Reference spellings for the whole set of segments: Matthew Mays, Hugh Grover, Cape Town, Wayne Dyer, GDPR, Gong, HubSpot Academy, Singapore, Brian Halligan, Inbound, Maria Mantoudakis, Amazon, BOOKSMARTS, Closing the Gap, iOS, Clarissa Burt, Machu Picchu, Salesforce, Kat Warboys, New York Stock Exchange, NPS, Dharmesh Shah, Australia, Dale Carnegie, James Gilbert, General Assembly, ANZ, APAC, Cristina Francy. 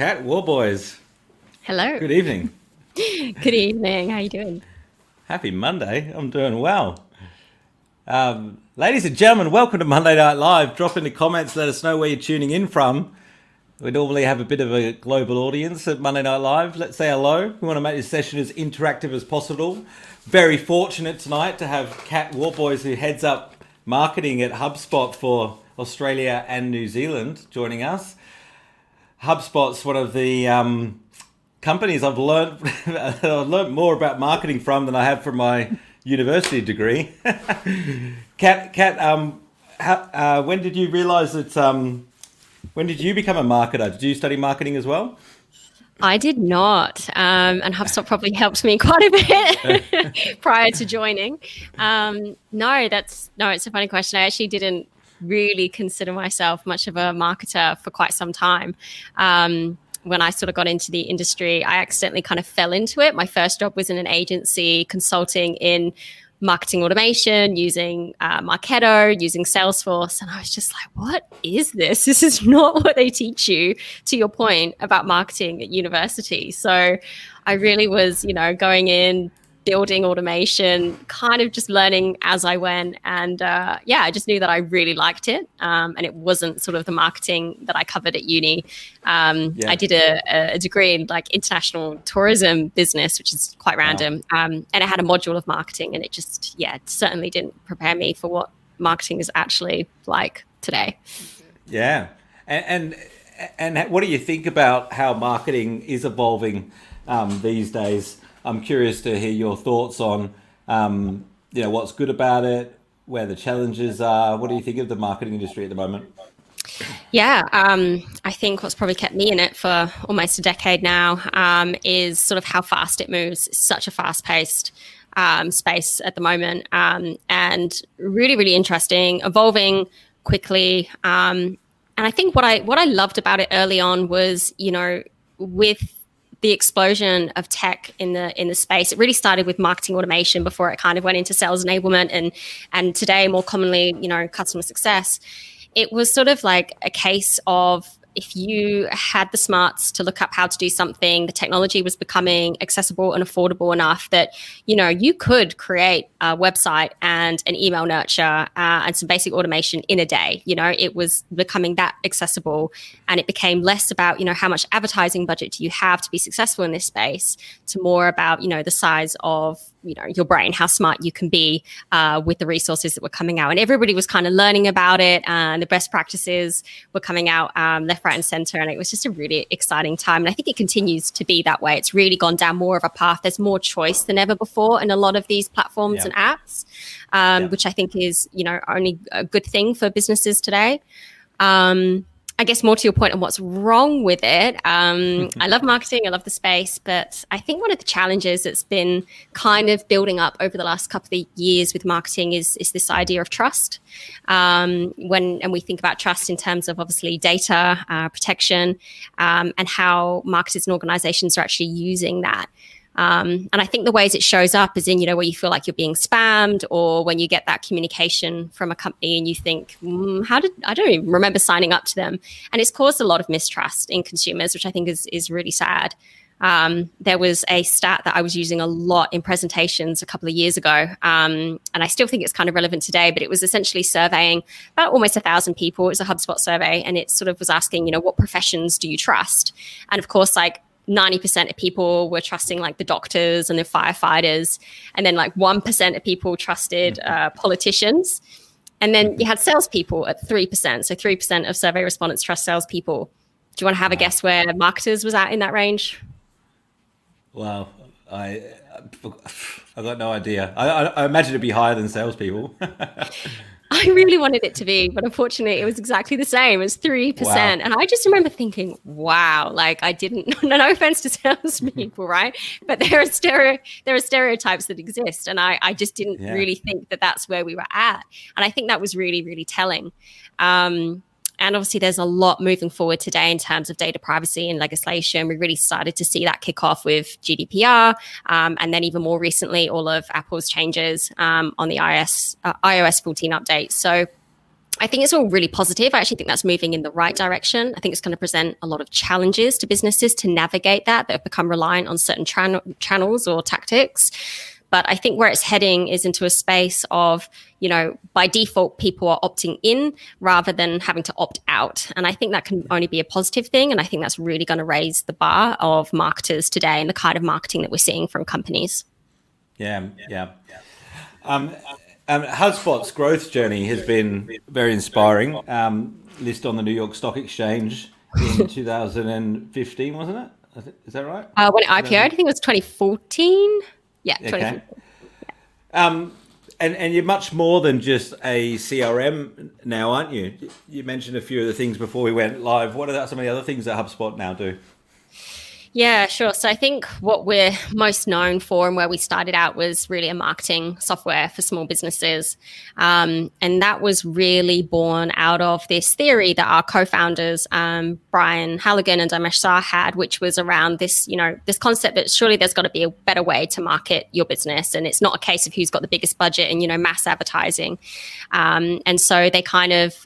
Kat Warboys. Hello. Good evening. Good evening. How are you doing? Happy Monday. I'm doing well. Ladies and gentlemen, welcome to Monday Night Live. Drop in the comments, let us know where you're tuning in from. We normally have a bit of a global audience at Monday Night Live. Let's say hello. We want to make this session as interactive as possible. Very fortunate tonight to have Kat Warboys, who heads up marketing at HubSpot for Australia and New Zealand, joining us. HubSpot's one of the companies I've learned more about marketing from than I have from my university degree. Kat, when did you realise that? When did you become a marketer? Did you study marketing as well? I did not, and HubSpot probably helped me quite a bit prior to joining. No, it's a funny question. I actually didn't really consider myself much of a marketer for quite some time. When I sort of got into the industry, I accidentally kind of fell into it. My first job was in an agency consulting in marketing automation, using Marketo, using Salesforce. And I was just like, what is this? This is not what they teach you, to your point, about marketing at university. So I really was, going in, building automation, kind of just learning as I went. And I just knew that I really liked it. And it wasn't sort of the marketing that I covered at uni. I did a degree in international tourism business, which is quite random. Wow. And it had a module of marketing, and it just, it certainly didn't prepare me for what marketing is actually like today. Yeah. And what do you think about how marketing is evolving these days? I'm curious to hear your thoughts on, what's good about it, where the challenges are. What do you think of the marketing industry at the moment? Yeah, I think what's probably kept me in it for almost a decade now is sort of how fast it moves. It's such a fast-paced space at the moment, and really, really interesting, evolving quickly. And I think what I loved about it early on was, with the explosion of tech in the space. It really started with marketing automation before it kind of went into sales enablement and today more commonly, customer success. It was sort of like a case of, if you had the smarts to look up how to do something, the technology was becoming accessible and affordable enough that, you could create a website and an email nurture and some basic automation in a day. It was becoming that accessible, and it became less about, how much advertising budget do you have to be successful in this space, to more about, the size of, your brain, how smart you can be with the resources that were coming out. And everybody was kind of learning about it, and the best practices were coming out left, right and center. And it was just a really exciting time. And I think it continues to be that way. It's really gone down more of a path. There's more choice than ever before in a lot of these platforms and apps, which I think is, only a good thing for businesses today. I guess more to your point on what's wrong with it. I love marketing, I love the space, but I think one of the challenges that's been kind of building up over the last couple of years with marketing is this idea of trust. When we think about trust in terms of obviously data protection and how marketers and organizations are actually using that. And I think the ways it shows up is in, where you feel like you're being spammed, or when you get that communication from a company and you think, I don't even remember signing up to them. And it's caused a lot of mistrust in consumers, which I think is really sad. There was a stat that I was using a lot in presentations a couple of years ago, and I still think it's kind of relevant today, but it was essentially surveying about almost 1,000 people. It was a HubSpot survey, and it sort of was asking, what professions do you trust? And of course, 90% of people were trusting the doctors and the firefighters. And then 1% of people trusted politicians. And then you had salespeople at 3%. So 3% of survey respondents trust salespeople. Do you want to have a guess where marketers was at in that range? Wow. I got no idea. I imagine it'd be higher than salespeople. I really wanted it to be, but unfortunately it was exactly the same. It was 3%. Wow. And I just remember thinking, wow, I didn't, no offense to salespeople, right? But there are stereotypes that exist. And I just didn't really think that that's where we were at. And I think that was really, really telling. And obviously there's a lot moving forward today in terms of data privacy and legislation. We really started to see that kick off with GDPR. And then even more recently, all of Apple's changes on the iOS 14 update. So I think it's all really positive. I actually think that's moving in the right direction. I think it's going to present a lot of challenges to businesses to navigate that have become reliant on certain channels or tactics. But I think where it's heading is into a space of, you know, by default, people are opting in rather than having to opt out. And I think that can only be a positive thing. And I think that's really going to raise the bar of marketers today and the kind of marketing that we're seeing from companies. Yeah. HubSpot's growth journey has been very inspiring. Listed on the New York Stock Exchange in 2015, wasn't it? Is that right? When it IPO'd, I think it was 2014. Yeah. Okay. And you're much more than just a CRM now, aren't you? You mentioned a few of the things before we went live. What are some of the other things that HubSpot now do? Yeah, sure. So I think what we're most known for and where we started out was really a marketing software for small businesses. And that was really born out of this theory that our co-founders, Brian Halligan and Dharmesh Shah had, which was around this, you know, this concept that surely there's got to be a better way to market your business. And it's not a case of who's got the biggest budget and, you know, mass advertising. And so they kind of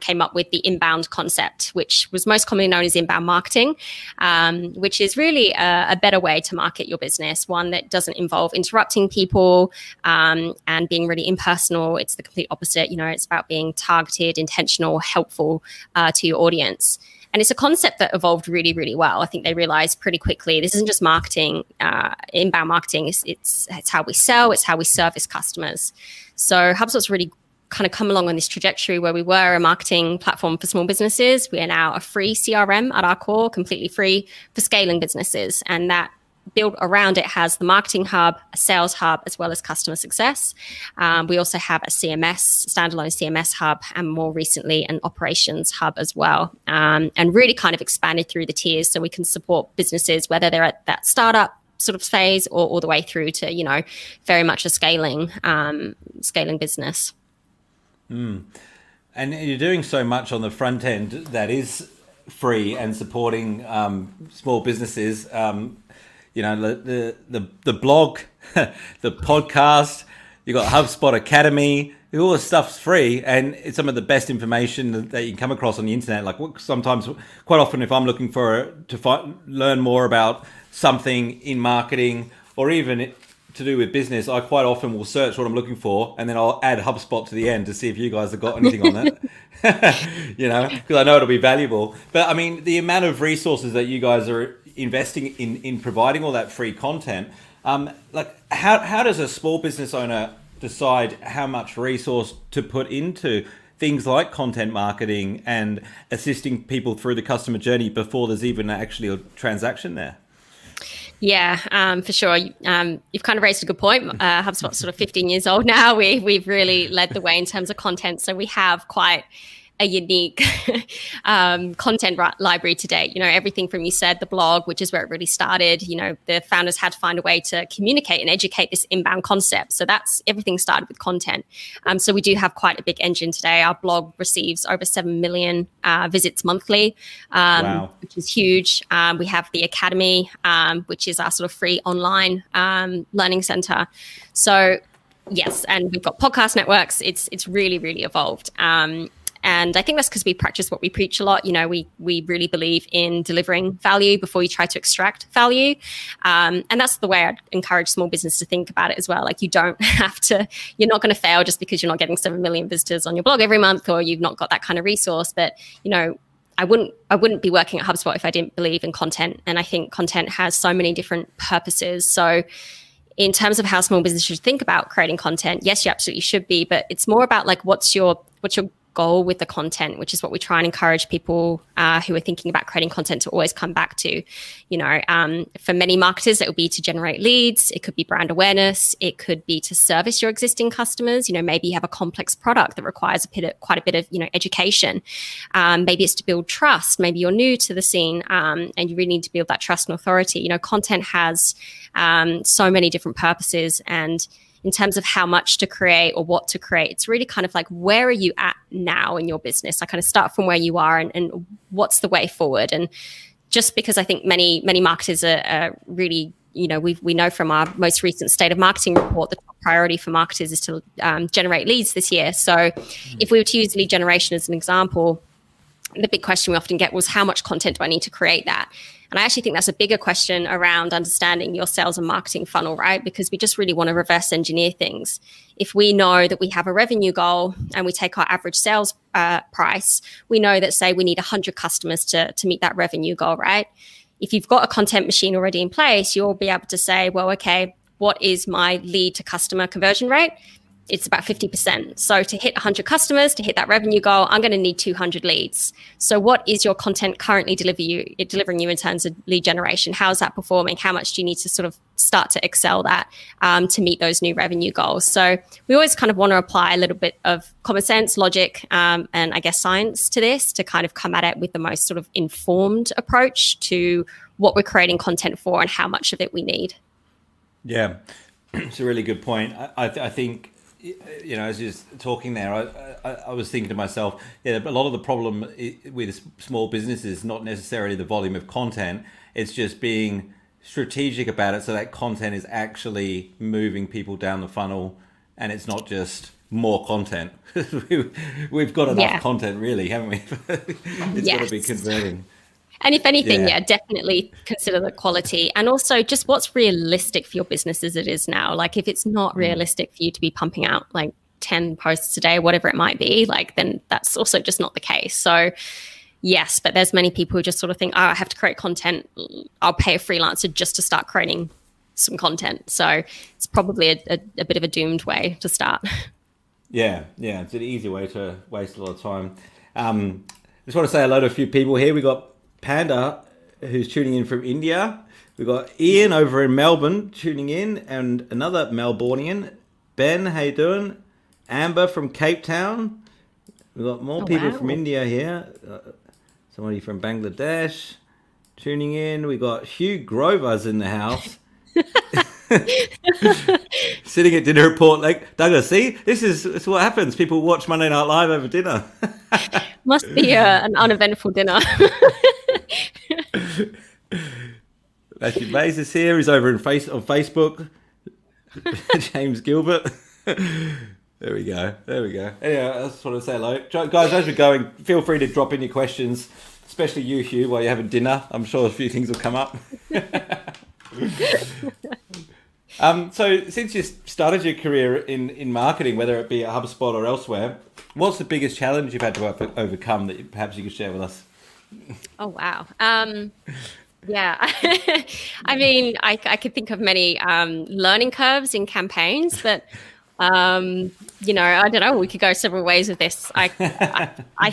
came up with the inbound concept, which was most commonly known as inbound marketing, which is really a better way to market your business, one that doesn't involve interrupting people and being really impersonal. It's the complete opposite. You know, it's about being targeted, intentional, helpful to your audience. And it's a concept that evolved really, really well. I think they realized pretty quickly, this isn't just marketing, inbound marketing. It's how we sell. It's how we service customers. So HubSpot's really kind of come along on this trajectory where we were a marketing platform for small businesses. We are now a free CRM at our core, completely free for scaling businesses. And that built around it has the marketing hub, a sales hub, as well as customer success. We also have a CMS, standalone CMS hub, and more recently an operations hub as well. And really kind of expanded through the tiers so we can support businesses, whether they're at that startup sort of phase or all the way through to, you know, very much a scaling business. Mm. And you're doing so much on the front end that is free and supporting small businesses. You know, the blog, the podcast. You got HubSpot Academy. All this stuff's free, and it's some of the best information that you can come across on the internet. Like quite often, if I'm looking to learn more about something in marketing or even to do with business, I quite often will search what I'm looking for, and then I'll add HubSpot to the end to see if you guys have got anything on it, you know, because I know it'll be valuable. But I mean, the amount of resources that you guys are investing in providing all that free content, like how does a small business owner decide how much resource to put into things like content marketing and assisting people through the customer journey before there's even actually a transaction there? Yeah, for sure. You've kind of raised a good point. HubSpot's sort of 15 years old now. We've really led the way in terms of content. So we have quite a unique content library today. You know, everything from, you said, the blog, which is where it really started. You know, the founders had to find a way to communicate and educate this inbound concept. So that's everything started with content. So we do have quite a big engine today. Our blog receives over 7 million visits monthly, wow, which is huge. We have the Academy, which is our sort of free online learning center. So yes, and we've got podcast networks. It's really, really evolved. And I think that's because we practice what we preach a lot. You know, we really believe in delivering value before you try to extract value. And that's the way I'd encourage small business to think about it as well. Like, you don't have to, you're not going to fail just because you're not getting 7 million visitors on your blog every month, or you've not got that kind of resource. But, you know, I wouldn't be working at HubSpot if I didn't believe in content. And I think content has so many different purposes. So in terms of how small businesses should think about creating content, yes, you absolutely should be, but it's more about like, what's your goal with the content, which is what we try and encourage people who are thinking about creating content to always come back to. You know, for many marketers, it would be to generate leads. It could be brand awareness. It could be to service your existing customers. You know, maybe you have a complex product that requires quite a bit of, you know, education. Maybe it's to build trust. Maybe you're new to the scene and you really need to build that trust and authority. You know, content has so many different purposes, and in terms of how much to create or what to create, it's really kind of like, where are you at now in your business? I kind of start from where you are and what's the way forward. And just because I think many marketers are really, you know, we know from our most recent State of Marketing report, the top priority for marketers is to generate leads this year. So if we were to use lead generation as an example, the big question we often get was, how much content do I need to create that? And I actually think that's a bigger question around understanding your sales and marketing funnel, right? Because we just really want to reverse engineer things. If we know that we have a revenue goal and we take our average sales price, we know that, say, we need 100 customers to meet that revenue goal, right? If you've got a content machine already in place, you'll be able to say, well, okay, what is my lead to customer conversion rate? It's about 50%. So to hit 100 customers, to hit that revenue goal, I'm going to need 200 leads. So what is your content currently delivering you in terms of lead generation? How is that performing? How much do you need to sort of start to excel that to meet those new revenue goals? So we always kind of want to apply a little bit of common sense, logic, and I guess science to this, to kind of come at it with the most sort of informed approach to what we're creating content for and how much of it we need. Yeah, it's a really good point. I think, you know, as you're talking there, I was thinking to myself, yeah, but a lot of the problem with small businesses is not necessarily the volume of content. It's just being strategic about it so that content is actually moving people down the funnel, and it's not just more content. We've got enough content, really, haven't we? It's got to be converting. And if anything, definitely consider the quality, and also just what's realistic for your business as it is now. Like, if it's not realistic for you to be pumping out like 10 posts a day, whatever it might be, like, then that's also just not the case. So yes, but there's many people who just sort of think, oh, I have to create content. I'll pay a freelancer just to start creating some content. So it's probably a bit of a doomed way to start. Yeah. Yeah. It's an easy way to waste a lot of time. Just want to say hello to a few people here. We got Panda, who's tuning in from India. We've got Ian over in Melbourne tuning in, and another Melbourneian. Ben, how you doing? Amber from Cape Town. We've got more people from India here. Somebody from Bangladesh tuning in. We've got Hugh Grover's in the house. Sitting at dinner at Port Lake. Douglas, see? This is what happens. People watch Monday Night Live over dinner. Must be an uneventful dinner. Matthew Mays is here. He's over on Facebook. James Gilbert. There we go. Anyway, I just want to say hello. Guys, as we're going, feel free to drop in your questions, especially you, Hugh, while you're having dinner. I'm sure a few things will come up. So since you started your career in marketing, whether it be at HubSpot or elsewhere, what's the biggest challenge you've had to overcome that perhaps you could share with us? Oh, wow. I mean, I could think of many learning curves in campaigns that, you know, I don't know, we could go several ways with this. I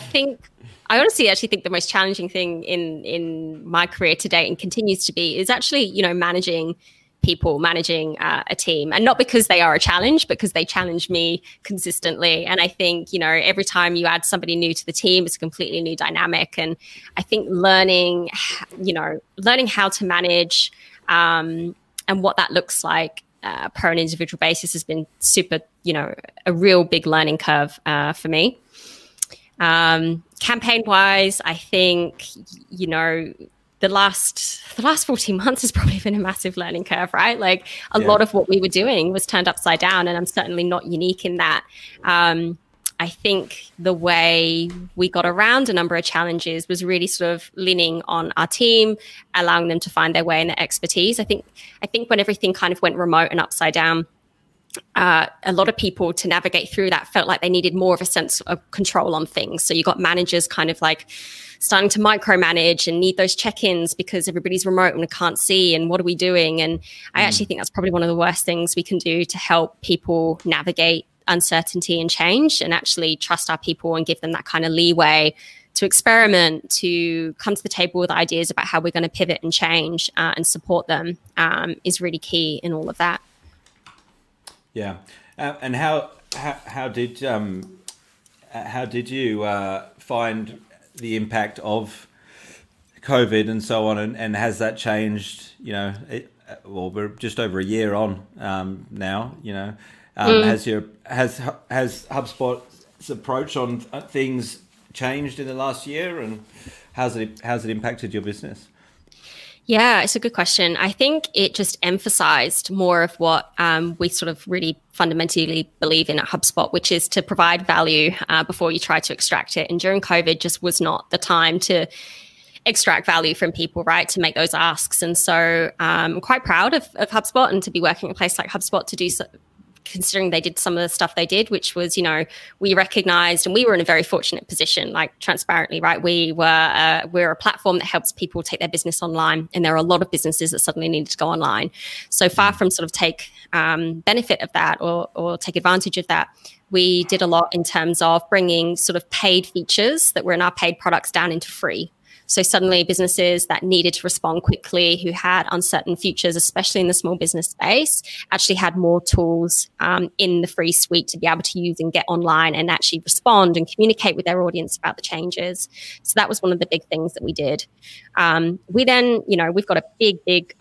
think, I honestly actually think the most challenging thing in my career to date, and continues to be, is actually, you know, managing people, managing a team. And not because they are a challenge, because they challenge me consistently. And I think, you know, every time you add somebody new to the team, it's a completely new dynamic. And I think learning how to manage and what that looks like per an individual basis has been super, you know, a real big learning curve for me. Campaign wise, I think, you know, the last 14 months has probably been a massive learning curve, right? Like a lot of what we were doing was turned upside down, and I'm certainly not unique in that. I think the way we got around a number of challenges was really sort of leaning on our team, allowing them to find their way and their expertise. I think when everything kind of went remote and upside down, a lot of people, to navigate through that, felt like they needed more of a sense of control on things. So you got managers kind of like starting to micromanage and need those check-ins because everybody's remote and we can't see, and what are we doing? And I actually think that's probably one of the worst things we can do to help people navigate uncertainty and change, and actually trust our people and give them that kind of leeway to experiment, to come to the table with ideas about how we're going to pivot and change and support them is really key in all of that. Yeah, and how did you find the impact of COVID and so on, and has that changed? You know, well, we're just over a year on now. You know, has HubSpot's approach on things changed in the last year, and how's it impacted your business? Yeah, it's a good question. I think it just emphasized more of what we sort of really fundamentally believe in at HubSpot, which is to provide value before you try to extract it. And during COVID just was not the time to extract value from people, right, to make those asks. And so I'm quite proud of HubSpot and to be working at a place like HubSpot to do so, considering they did some of the stuff they did, which was, you know, we recognized, and we were in a very fortunate position, like transparently, right? We're a platform that helps people take their business online. And there are a lot of businesses that suddenly needed to go online. So far from sort of take benefit of that or take advantage of that, we did a lot in terms of bringing sort of paid features that were in our paid products down into free. So suddenly businesses that needed to respond quickly, who had uncertain futures, especially in the small business space, actually had more tools in the free suite to be able to use and get online and actually respond and communicate with their audience about the changes. So that was one of the big things that we did. We then, you know, we've got a big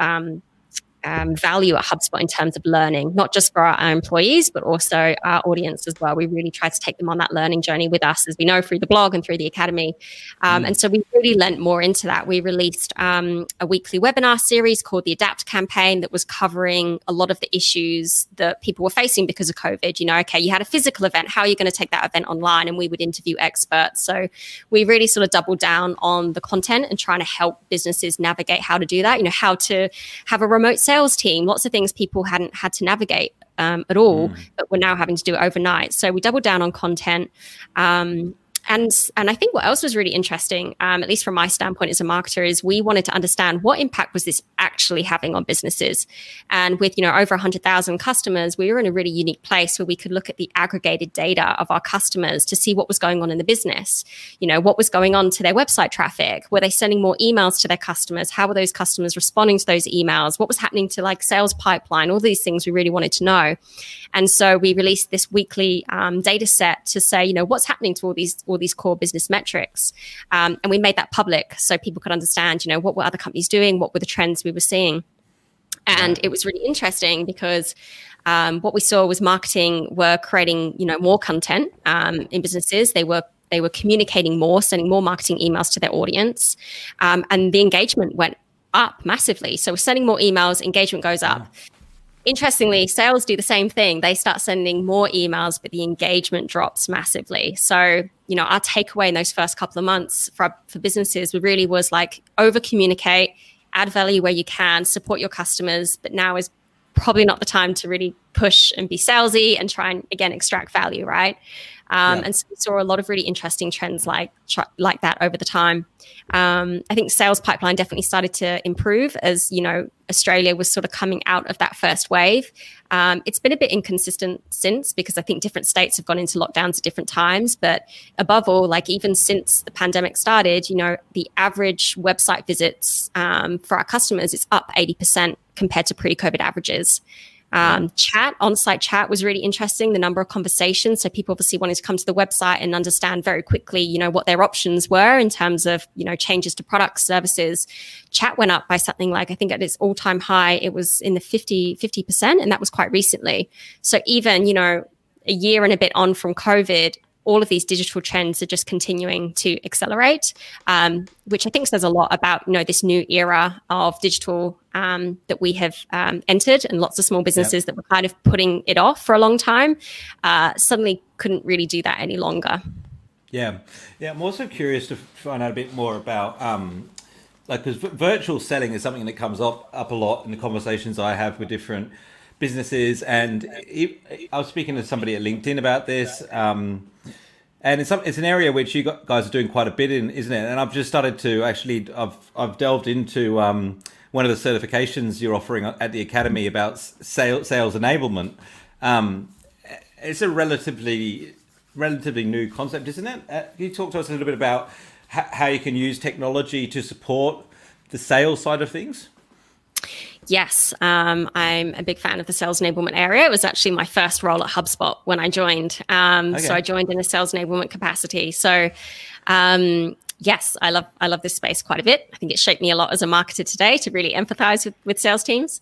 value at HubSpot in terms of learning, not just for our employees, but also our audience as well. We really try to take them on that learning journey with us, as we know, through the blog and through the academy. And so we really lent more into that. We released a weekly webinar series called the Adapt Campaign that was covering a lot of the issues that people were facing because of COVID. You know, okay, you had a physical event, how are you going to take that event online? And we would interview experts. So we really sort of doubled down on the content and trying to help businesses navigate how to do that, you know, how to have a remote sales team, lots of things people hadn't had to navigate at all, but we're now having to do it overnight. So we doubled down on content. And I think what else was really interesting, at least from my standpoint as a marketer, is we wanted to understand what impact was this actually having on businesses. And with, you know, over 100,000 customers, we were in a really unique place where we could look at the aggregated data of our customers to see what was going on in the business. You know, what was going on to their website traffic? Were they sending more emails to their customers? How were those customers responding to those emails? What was happening to like sales pipeline? All these things we really wanted to know. And so we released this weekly data set to say, you know, what's happening to all these core business metrics. And we made that public so people could understand, you know, what were other companies doing? What were the trends we were seeing? And it was really interesting because what we saw was marketing were creating, you know, more content in businesses. They were communicating more, sending more marketing emails to their audience. And the engagement went up massively. So we're sending more emails, engagement goes up. Interestingly, sales do the same thing. They start sending more emails, but the engagement drops massively. So, you know, our takeaway in those first couple of months for businesses really was like over-communicate, add value where you can, support your customers, but now is probably not the time to really push and be salesy and try and, again, extract value, right? And so we saw a lot of really interesting trends like that over the time. I think sales pipeline definitely started to improve as, you know, Australia was sort of coming out of that first wave. It's been a bit inconsistent since, because I think different states have gone into lockdowns at different times. But above all, like even since the pandemic started, you know, the average website visits for our customers is up 80% compared to pre-COVID averages. Chat, on-site chat was really interesting, the number of conversations. So people obviously wanted to come to the website and understand very quickly, you know, what their options were in terms of, you know, changes to products, services. Chat went up by something like, I think at its all-time high, it was in the 50%, and that was quite recently. So even, you know, a year and a bit on from COVID, all of these digital trends are just continuing to accelerate, which I think says a lot about, you know, this new era of digital that we have entered, and lots of small businesses that were kind of putting it off for a long time suddenly couldn't really do that any longer. Yeah. I'm also curious to find out a bit more about, because virtual selling is something that comes up a lot in the conversations I have with different businesses, and I was speaking to somebody at LinkedIn about this, and it's an area which you guys are doing quite a bit in, isn't it? And I've just started to actually, I've delved into one of the certifications you're offering at the academy about sales enablement. It's a relatively new concept, isn't it? Can you talk to us a little bit about how you can use technology to support the sales side of things? Yes, I'm a big fan of the sales enablement area. It was actually my first role at HubSpot when I joined. So I joined in a sales enablement capacity. So yes, I love this space quite a bit. I think it shaped me a lot as a marketer today to really empathize with sales teams.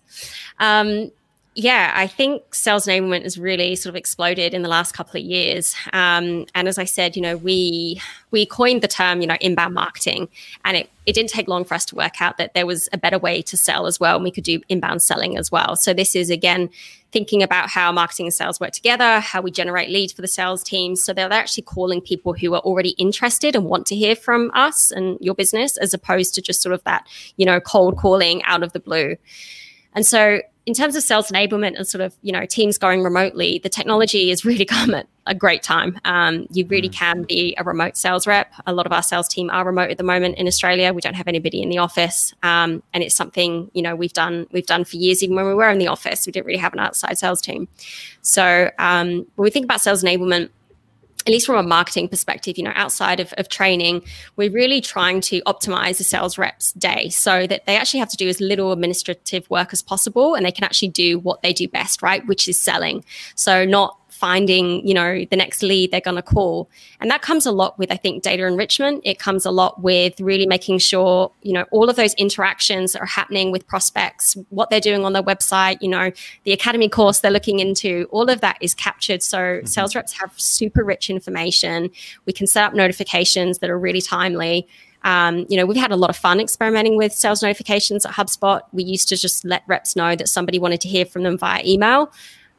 Yeah, I think sales enablement has really sort of exploded in the last couple of years. And as I said, you know, we coined the term, you know, inbound marketing, and it didn't take long for us to work out that there was a better way to sell as well. And we could do inbound selling as well. So this is, again, thinking about how marketing and sales work together, how we generate leads for the sales teams. So they're actually calling people who are already interested and want to hear from us and your business, as opposed to just sort of that, you know, cold calling out of the blue. And so in terms of sales enablement and sort of, you know, teams going remotely, the technology has really come at a great time. You really can be a remote sales rep. A lot of our sales team are remote at the moment in Australia. We don't have anybody in the office. And it's something, you know, we've done for years. Even when we were in the office, we didn't really have an outside sales team. So when we think about sales enablement, at least from a marketing perspective, you know, outside of training, we're really trying to optimize the sales rep's day so that they actually have to do as little administrative work as possible, and they can actually do what they do best, right, which is selling. So not finding, you know, the next lead they're going to call. And that comes a lot with, I think, data enrichment. It comes a lot with really making sure, you know, all of those interactions that are happening with prospects, what they're doing on their website, you know, the academy course they're looking into, all of that is captured. So sales reps have super rich information. We can set up notifications that are really timely. You know, we've had a lot of fun experimenting with sales notifications at HubSpot. We used to just let reps know that somebody wanted to hear from them via email.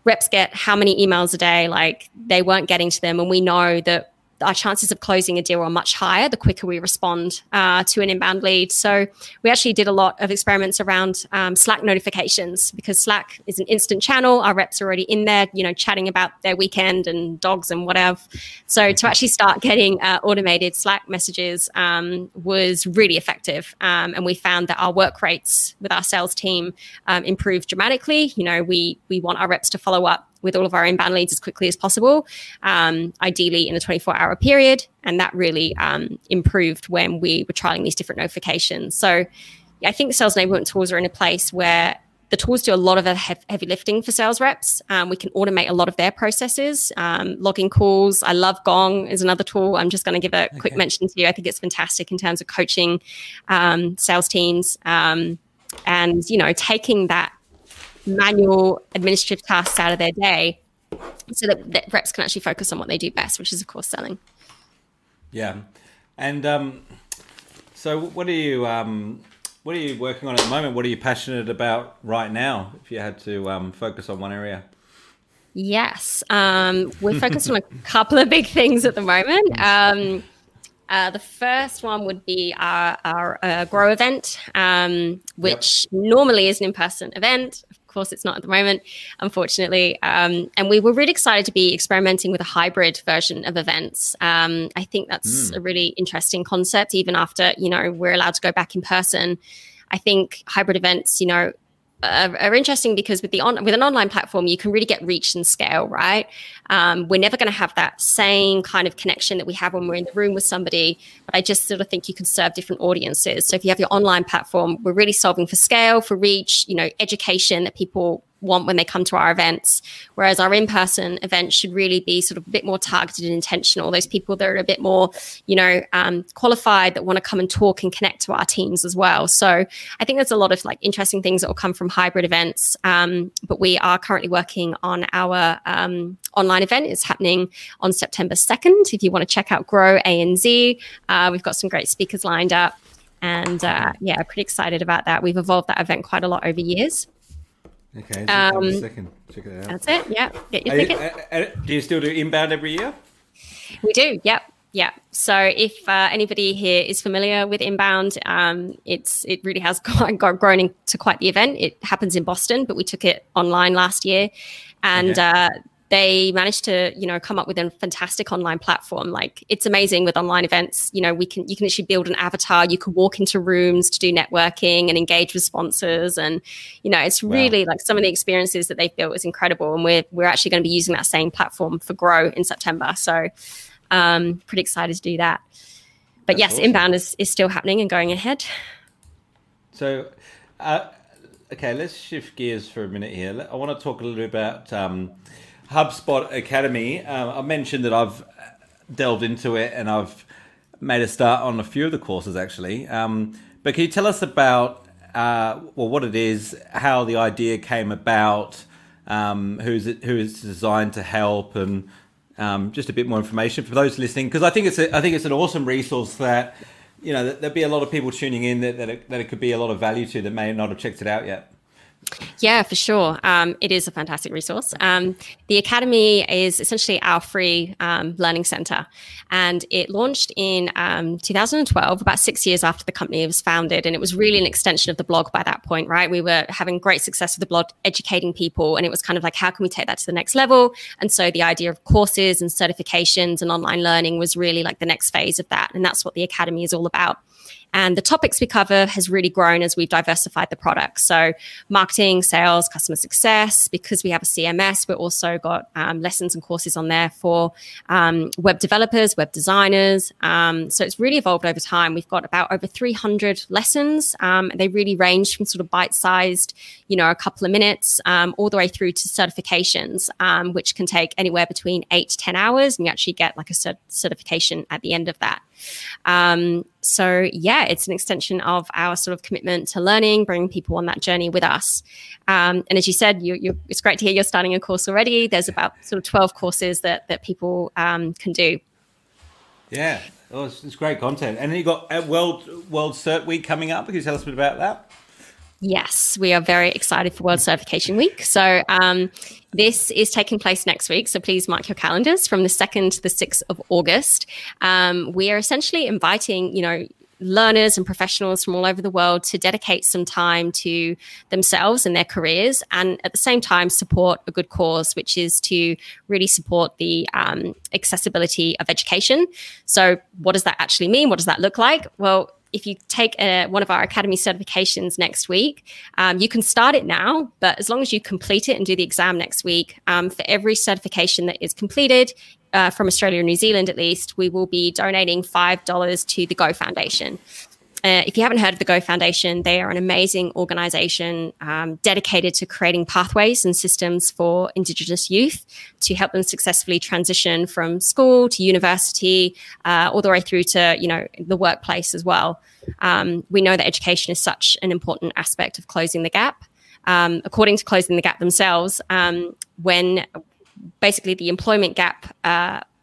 Reps get how many emails a day, like they weren't getting to them. And we know that our chances of closing a deal are much higher the quicker we respond to an inbound lead. So we actually did a lot of experiments around Slack notifications, because Slack is an instant channel. Our reps are already in there, you know, chatting about their weekend and dogs and whatever. So to actually start getting automated Slack messages was really effective. And we found that our work rates with our sales team improved dramatically. You know, we want our reps to follow up with all of our inbound leads as quickly as possible, ideally in a 24-hour period. And that really improved when we were trialing these different notifications. So I think sales enablement tools are in a place where the tools do a lot of the heavy lifting for sales reps. We can automate a lot of their processes, logging calls. I love Gong is another tool. I'm just going to give a quick mention to you. I think it's fantastic in terms of coaching sales teams and, you know, taking that manual administrative tasks out of their day so that reps can actually focus on what they do best, which is, of course, selling. Yeah. And so what are you working on at the moment? What are you passionate about right now, if you had to focus on one area? Yes. We're focused on a couple of big things at the moment. The first one would be our Grow event, which normally is an in-person event. Of course, it's not at the moment, unfortunately. And we were really excited to be experimenting with a hybrid version of events. I think that's a really interesting concept, even after, you know, we're allowed to go back in person. I think hybrid events, you know, are interesting because with an online platform, you can really get reach and scale, right? We're never going to have that same kind of connection that we have when we're in the room with somebody, but I just sort of think you can serve different audiences. So if you have your online platform, we're really solving for scale, for reach, you know, education that people want when they come to our events, whereas our in-person events should really be sort of a bit more targeted and intentional. Those people that are a bit more, you know, qualified, that want to come and talk and connect to our teams as well. So I think there's a lot of like interesting things that will come from hybrid events, but we are currently working on our online event. It's happening on September 2nd. If you want to check out Grow ANZ, we've got some great speakers lined up, and yeah, pretty excited about that. We've evolved that event quite a lot over years. Okay, second. Check it out. That's it. Yeah, get your ticket. Do you still do inbound every year? We do. Yep. Yeah. So if anybody here is familiar with inbound, it really has grown into quite the event. It happens in Boston, but we took it online last year, and they managed to, you know, come up with a fantastic online platform. Like, it's amazing with online events. You know, you can actually build an avatar. You can walk into rooms to do networking and engage with sponsors. And, you know, it's really like some of the experiences that they've built is incredible. And we're actually going to be using that same platform for Grow in September. So pretty excited to do that. But that's awesome. Inbound is still happening and going ahead. So, okay, let's shift gears for a minute here. I want to talk a little bit about HubSpot Academy. I mentioned that I've delved into it and I've made a start on a few of the courses actually. But can you tell us about, well, what it is, how the idea came about, who is designed to help and just a bit more information for those listening, because I think it's an awesome resource that, you know, there'll be a lot of people tuning in that it could be a lot of value to that may not have checked it out yet. Yeah, for sure. It is a fantastic resource. The Academy is essentially our free learning center, and it launched in 2012, about 6 years after the company was founded. And it was really an extension of the blog by that point, right? We were having great success with the blog, educating people. And it was kind of like, how can we take that to the next level? And so the idea of courses and certifications and online learning was really like the next phase of that. And that's what the Academy is all about. And the topics we cover has really grown as we've diversified the product. So marketing, sales, customer success, because we have a CMS, we've also got lessons and courses on there for web developers, web designers. So it's really evolved over time. We've got about over 300 lessons. They really range from sort of bite-sized, you know, a couple of minutes, all the way through to certifications, which can take anywhere between 8 to 10 hours. And you actually get like a certification at the end of that. So yeah, it's an extension of our sort of commitment to learning, bringing people on that journey with us. And as you said, it's great to hear you're starting a course already. There's about sort of 12 courses that people can do. Yeah, well, it's great content. And then you've got World Cert Week coming up. Can you tell us a bit about that? Yes, we are very excited for World Certification Week. So this is taking place next week. So please mark your calendars from the 2nd to the 6th of August. We are essentially inviting, you know, learners and professionals from all over the world to dedicate some time to themselves and their careers, and at the same time support a good cause, which is to really support the accessibility of education. So what does that actually mean? What does that look like? Well, if you take one of our Academy certifications next week, you can start it now, but as long as you complete it and do the exam next week, for every certification that is completed, from Australia and New Zealand at least, we will be donating $5 to the Go Foundation. If you haven't heard of the Go Foundation, they are an amazing organization dedicated to creating pathways and systems for Indigenous youth to help them successfully transition from school to university, all the way through to, you know, the workplace as well. We know that education is such an important aspect of closing the gap. According to Closing the Gap themselves, when basically the employment gap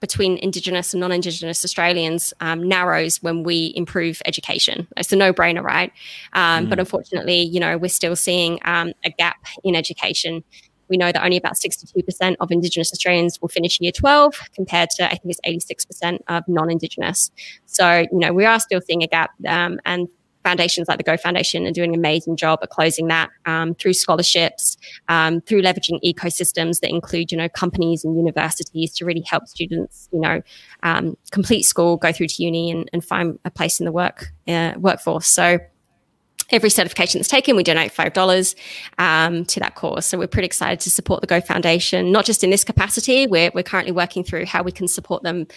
between Indigenous and non-Indigenous Australians narrows when we improve education. It's a no-brainer, right? But unfortunately, you know, we're still seeing a gap in education. We know that only about 62% of Indigenous Australians will finish year 12 compared to, I think it's 86% of non-Indigenous. So, you know, we are still seeing a gap, and foundations like the Go Foundation are doing an amazing job at closing that through scholarships, through leveraging ecosystems that include, you know, companies and universities to really help students, you know, complete school, go through to uni and find a place in the workforce. So every certification that's taken, we donate $5 to that cause. So we're pretty excited to support the Go Foundation, not just in this capacity. We're currently working through how we can support them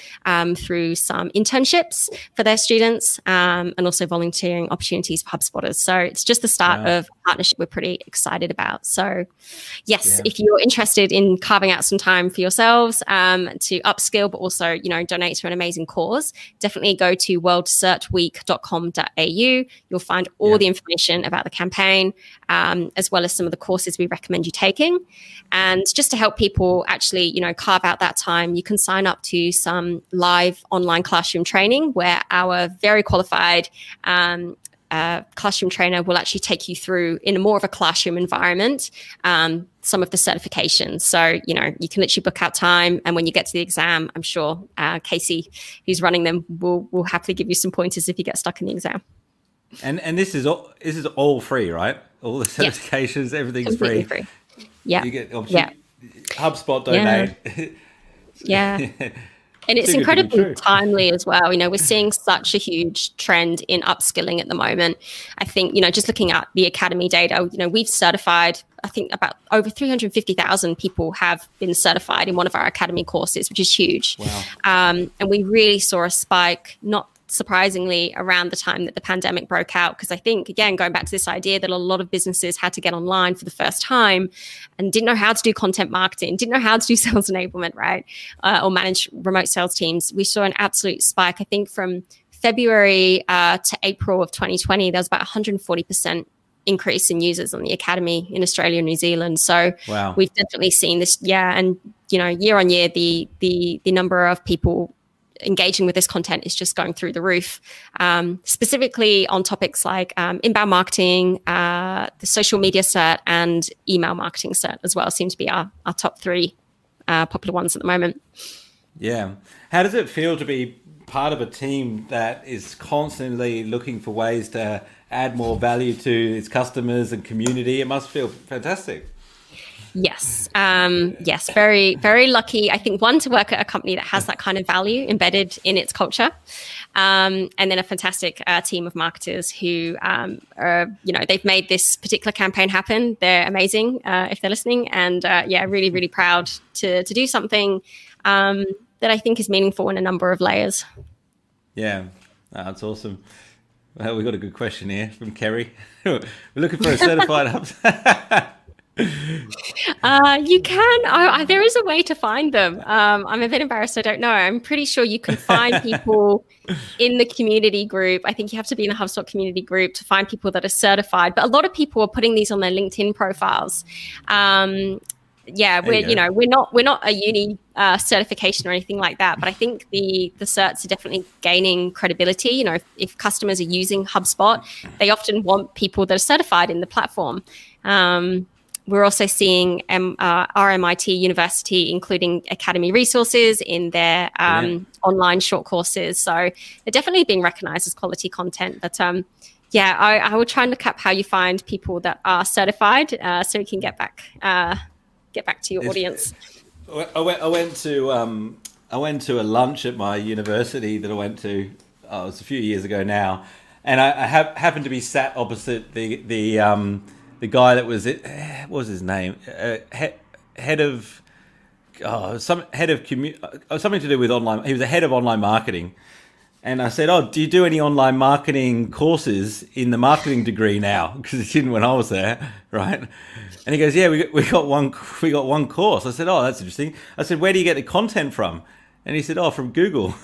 through some internships for their students, and also volunteering opportunities for HubSpotters. So it's just the start of a partnership we're pretty excited about. So yes, if you're interested in carving out some time for yourselves to upskill, but also, you know, donate to an amazing cause, definitely go to worldcertweek.com.au. You'll find all the information about the campaign, as well as some of the courses we recommend you taking. And just to help people actually, you know, carve out that time, you can sign up to some live online classroom training where our very qualified classroom trainer will actually take you through in more of a classroom environment, some of the certifications. So, you know, you can literally book out time, and when you get to the exam, I'm sure Casey, who's running them, will happily give you some pointers if you get stuck in the exam. And this is all free, right? All the certifications, everything's free. Yeah. You get HubSpot domain. Yeah. And it's incredibly timely as well. You know, we're seeing such a huge trend in upskilling at the moment. I think, you know, just looking at the Academy data, you know, we've certified, I think about over 350,000 people have been certified in one of our Academy courses, which is huge. Wow. And we really saw a spike, not surprisingly, around the time that the pandemic broke out, because I think, again, going back to this idea that a lot of businesses had to get online for the first time and didn't know how to do content marketing, didn't know how to do sales enablement, right, or manage remote sales teams, we saw an absolute spike. I think from February to April of 2020, there was about 140% increase in users on the Academy in Australia and New Zealand. So wow. We've definitely seen this. Yeah. And, you know, year on year, the number of people engaging with this content is just going through the roof, specifically on topics like inbound marketing, the social media cert and email marketing cert as well seem to be our top three popular ones at the moment. Yeah. How does it feel to be part of a team that is constantly looking for ways to add more value to its customers and community? It must feel fantastic. Yes. Yes. Very, very lucky. I think one, to work at a company that has that kind of value embedded in its culture. And then a fantastic team of marketers who, you know, they've made this particular campaign happen. They're amazing if they're listening. And yeah, really, really proud to do something that I think is meaningful in a number of layers. Yeah, that's awesome. Well, we've got a good question here from Kerry. We're looking for a certified HubSpot. You can. There is a way to find them. I'm a bit embarrassed. I don't know. I'm pretty sure you can find people in the community group. I think you have to be in the HubSpot community group to find people that are certified. But a lot of people are putting these on their LinkedIn profiles. Yeah, we're not a uni certification or anything like that, but I think the certs are definitely gaining credibility. You know, if customers are using HubSpot, they often want people that are certified in the platform. We're also seeing RMIT University including academy resources in their online short courses, so they're definitely being recognized as quality content. But yeah, I will try and look up how you find people that are certified, so we can get back to your audience. I went to a lunch at my university that I went to. It was a few years ago now, and I happened to be sat opposite the guy that was what was his name, head of something to do with online. He was the head of online marketing, and I said, "Oh, do you do any online marketing courses in the marketing degree now?" Because it didn't when I was there, right? And he goes, "Yeah, we got one course." I said, "Oh, that's interesting." I said, "Where do you get the content from?" And he said, "Oh, from Google."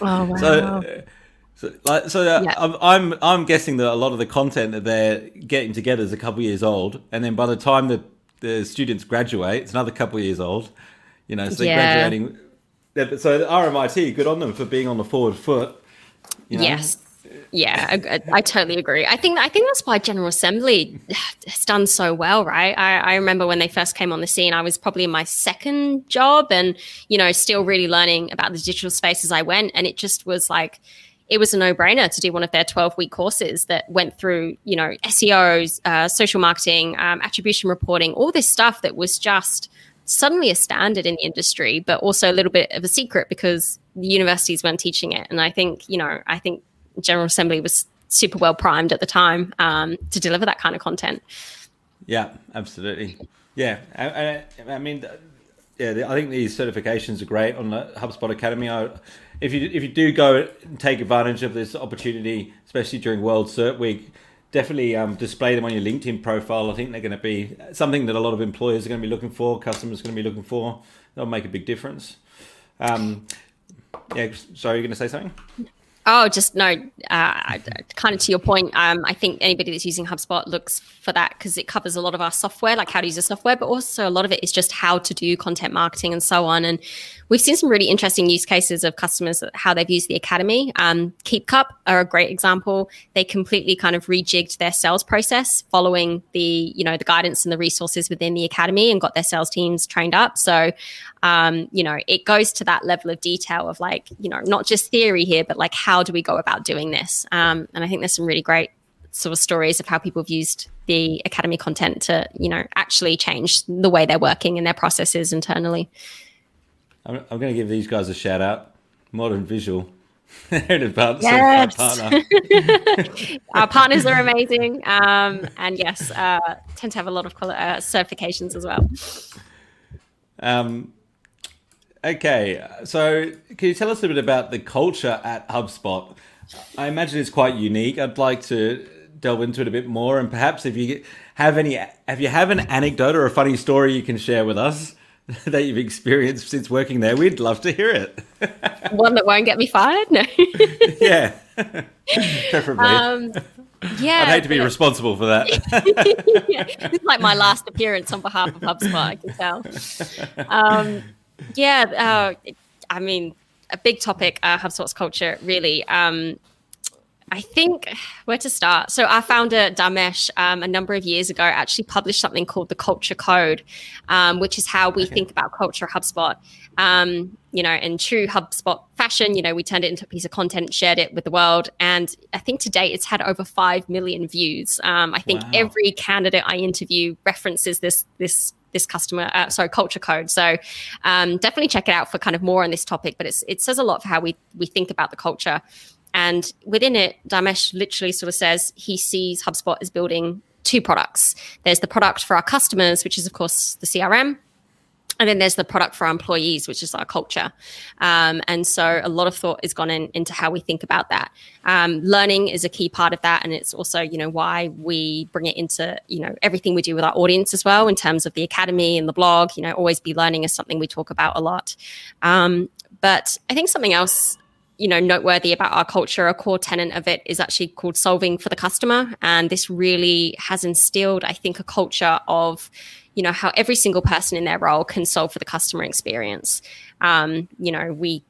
Oh, wow. So yeah. I'm guessing that a lot of the content that they're getting together is a couple of years old, and then by the time the students graduate, it's another couple of years old. You know, so they're graduating. So the RMIT, good on them for being on the forward foot. You know? Yes. Yeah, I totally agree. I think that's why General Assembly has done so well, right? I remember when they first came on the scene, I was probably in my second job and, you know, still really learning about the digital space as I went. And it just was like, it was a no-brainer to do one of their 12-week courses that went through, you know, SEOs, social marketing, attribution reporting, all this stuff that was just suddenly a standard in the industry, but also a little bit of a secret because the universities weren't teaching it. And I think General Assembly was super well primed at the time to deliver that kind of content. Yeah, absolutely. Yeah, I mean, yeah, I think these certifications are great on the HubSpot Academy. If you do go and take advantage of this opportunity, especially during World Cert Week, definitely display them on your LinkedIn profile. I think they're going to be something that a lot of employers are going to be looking for, customers are going to be looking for. They'll make a big difference. Yeah, sorry, you're going to say something? Oh, just no, kind of to your point, I think anybody that's using HubSpot looks for that because it covers a lot of our software, like how to use the software, but also a lot of it is just how to do content marketing and so on. And we've seen some really interesting use cases of customers, how they've used the Academy. KeepCup are a great example. They completely kind of rejigged their sales process following the, you know, the guidance and the resources within the Academy and got their sales teams trained up. So, you know, it goes to that level of detail of like, you know, not just theory here, but like how do we go about doing this? And I think there's some really great sort of stories of how people have used the Academy content to, you know, actually change the way they're working and their processes internally. I'm going to give these guys a shout out. Modern Visual. Yes. Our partners are amazing. And yes, tend to have a lot of certifications as well. Okay, so can you tell us a bit about the culture at HubSpot? I imagine it's quite unique. I'd like to delve into it a bit more, and perhaps if you have an anecdote or a funny story you can share with us, that you've experienced since working there, we'd love to hear it. One that won't get me fired? No. Yeah, preferably. Yeah, I'd hate to be responsible for that. Yeah. It's like my last appearance on behalf of HubSpot, I can tell. I mean, a big topic, HubSpot's culture, really. I think where to start. So our founder, Dharmesh, a number of years ago actually published something called the Culture Code, which is how we think about culture at HubSpot. You know, in true HubSpot fashion, you know, we turned it into a piece of content, shared it with the world. And I think to date it's had over 5 million views. I think every candidate I interview references this customer, culture code. So definitely check it out for kind of more on this topic, but it says a lot for how we think about the culture. And within it, Dharmesh literally sort of says he sees HubSpot as building two products. There's the product for our customers, which is, of course, the CRM. And then there's the product for our employees, which is our culture. And so a lot of thought has gone into how we think about that. Learning is a key part of that. And it's also, you know, why we bring it into, you know, everything we do with our audience as well, in terms of the academy and the blog. You know, always be learning is something we talk about a lot. But I think something else, you know, noteworthy about our culture, a core tenet of it is actually called solving for the customer. And this really has instilled, I think, a culture of, you know, how every single person in their role can solve for the customer experience. You know, we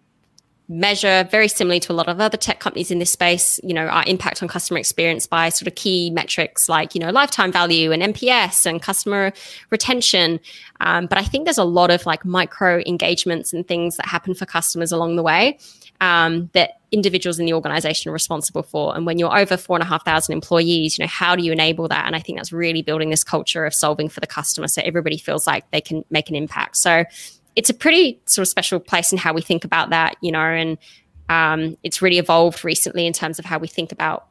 measure very similarly to a lot of other tech companies in this space, you know, our impact on customer experience by sort of key metrics like, you know, lifetime value and NPS and customer retention. But I think there's a lot of like micro engagements and things that happen for customers along the way. That individuals in the organization are responsible for. And when you're over 4,500 employees, you know, how do you enable that? And I think that's really building this culture of solving for the customer, so everybody feels like they can make an impact. So it's a pretty sort of special place in how we think about that, you know, and it's really evolved recently in terms of how we think about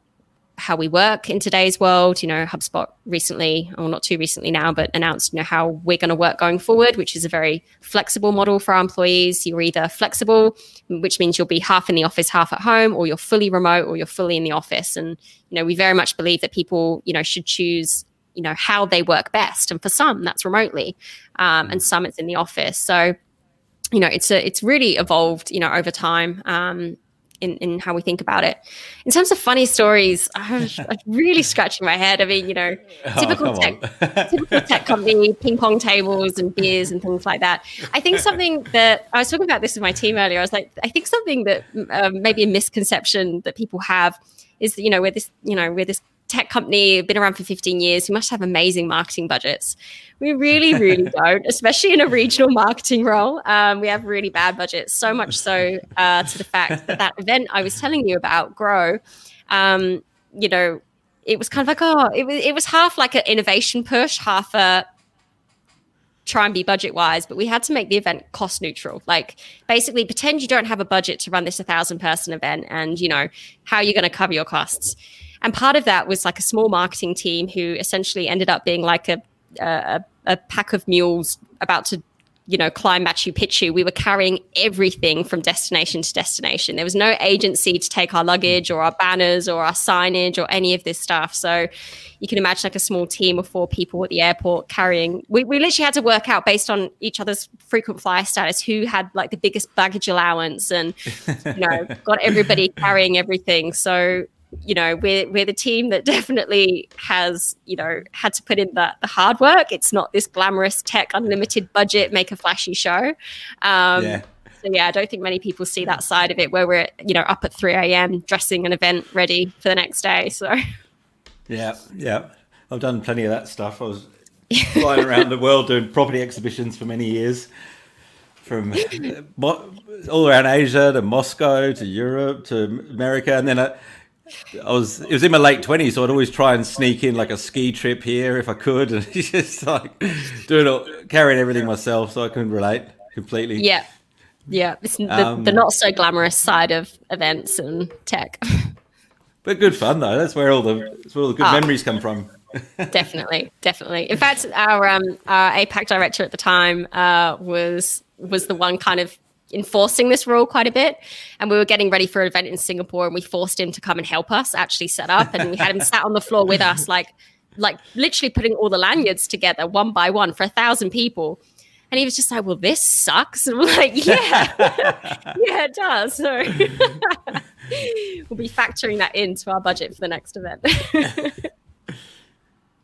how we work in today's world. You know, HubSpot recently, or not too recently now, but announced, you know, how we're going to work going forward, which is a very flexible model for our employees. You're either flexible, which means you'll be half in the office, half at home, or you're fully remote, or you're fully in the office. And, you know, we very much believe that people, you know, should choose, you know, how they work best. And for some, that's remotely, and some it's in the office. So, you know, it's really evolved, you know, over time. In how we think about it. In terms of funny stories, I'm really scratching my head. I mean, you know, typical tech company, ping pong tables and beers and things like that. I think something that I was talking about this with my team earlier, I was like, I think something that maybe a misconception that people have is that, you know, we're this tech company, been around for 15 years, we must have amazing marketing budgets. We really, really don't, especially in a regional marketing role. We have really bad budgets, so much so to the fact that event I was telling you about, Grow, you know, it was kind of like, it was half like an innovation push, half a try and be budget wise, but we had to make the event cost neutral. Like basically pretend you don't have a budget to run this 1,000-person event and, you know, how are you going to cover your costs? And part of that was like a small marketing team who essentially ended up being like a pack of mules about to, you know, climb Machu Picchu. We were carrying everything from destination to destination. There was no agency to take our luggage or our banners or our signage or any of this stuff. So you can imagine like a small team of 4 people at the airport carrying. We literally had to work out based on each other's frequent flyer status who had like the biggest baggage allowance and, you know, got everybody carrying everything. So, you know, we're the team that definitely has, you know, had to put in the hard work. It's not this glamorous tech, unlimited budget, make a flashy show. So yeah, I don't think many people see that side of it where we're, you know, up at 3 a.m. dressing an event ready for the next day. So yeah, I've done plenty of that stuff. I was flying around the world doing property exhibitions for many years, from all around Asia to Moscow to Europe to America, and then it was in my late 20s, so I'd always try and sneak in like a ski trip here if I could, and just like doing all, carrying everything myself. So I can relate completely. Yeah, it's the not so glamorous side of events and tech. But good fun though. That's where all the good memories come from. definitely. In fact, our APAC director at the time was the one kind of enforcing this rule quite a bit, and we were getting ready for an event in Singapore, and we forced him to come and help us actually set up, and we had him sat on the floor with us like literally putting all the lanyards together one by one for 1,000 people. And he was just like, well, this sucks. And we're like, yeah, yeah, it does. So we'll be factoring that into our budget for the next event.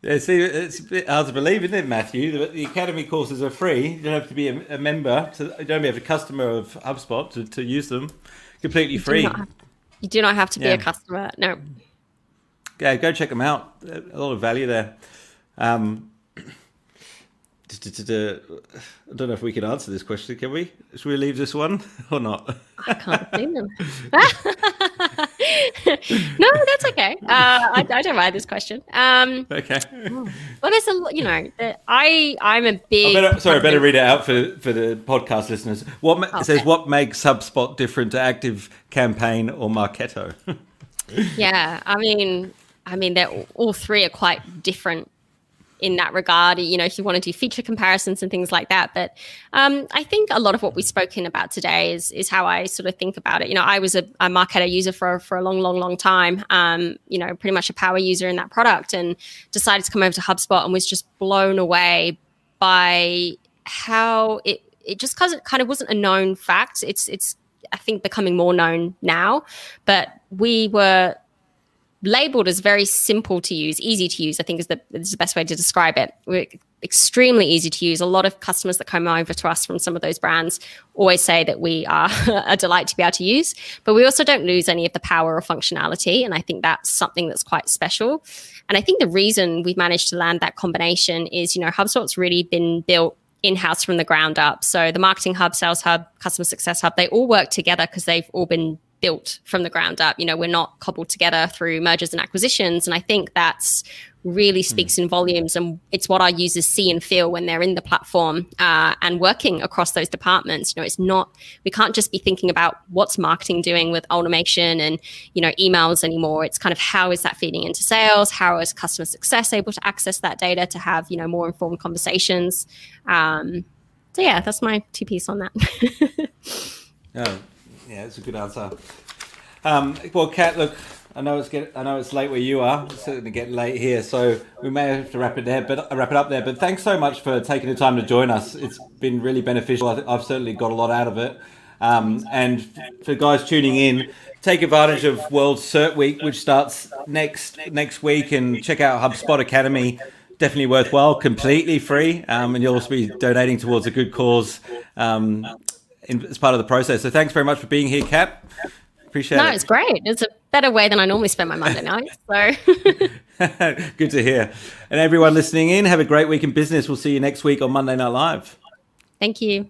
Yeah, see, it's a bit hard to believe, isn't it, Matthew? The Academy courses are free. You don't have to be a member. So you don't have to be a customer of HubSpot to use them. Completely free. You do not have to be a customer, no. Yeah, go check them out. A lot of value there. I don't know if we can answer this question, can we? Should we leave this one or not? I can't blame them. No, that's okay. I don't mind this question. Okay. Well, there's a, you know, I'm a big... I better read it out for the podcast listeners. What makes HubSpot different to ActiveCampaign or Marketo? Yeah, I mean, they're all three are quite different in that regard, you know, if you want to do feature comparisons and things like that. But I think a lot of what we've spoken about today is how I sort of think about it. You know, I was a Marketo user for a long, long, long time, you know, pretty much a power user in that product, and decided to come over to HubSpot and was just blown away by how it just, because it kind of wasn't a known fact. It's I think becoming more known now, but we were labeled as very simple to use, easy to use, I think is the best way to describe it. We're extremely easy to use. A lot of customers that come over to us from some of those brands always say that we are a delight to be able to use, but we also don't lose any of the power or functionality. And I think that's something that's quite special. And I think the reason we've managed to land that combination is, you know, HubSpot's really been built in-house from the ground up. So the marketing hub, sales hub, customer success hub, they all work together because they've all been built from the ground up. You know, we're not cobbled together through mergers and acquisitions. And I think that's really speaks in volumes, and it's what our users see and feel when they're in the platform and working across those departments. You know, it's not, we can't just be thinking about what's marketing doing with automation and, you know, emails anymore. It's kind of how is that feeding into sales? How is customer success able to access that data to have, you know, more informed conversations? So yeah, that's my two piece on that. Oh. Yeah, it's a good answer. Well, Kat, look, I know it's late where you are. It's certainly getting late here, so we may have to wrap it up there. But thanks so much for taking the time to join us. It's been really beneficial. I've certainly got a lot out of it. And for guys tuning in, take advantage of World Cert Week, which starts next week, and check out HubSpot Academy. Definitely worthwhile, completely free, and you'll also be donating towards a good cause. It's part of the process. So thanks very much for being here, Kat. Appreciate it. No, it's great. It's a better way than I normally spend my Monday night. So good to hear. And everyone listening in, have a great week in business. We'll see you next week on Monday Night Live. Thank you.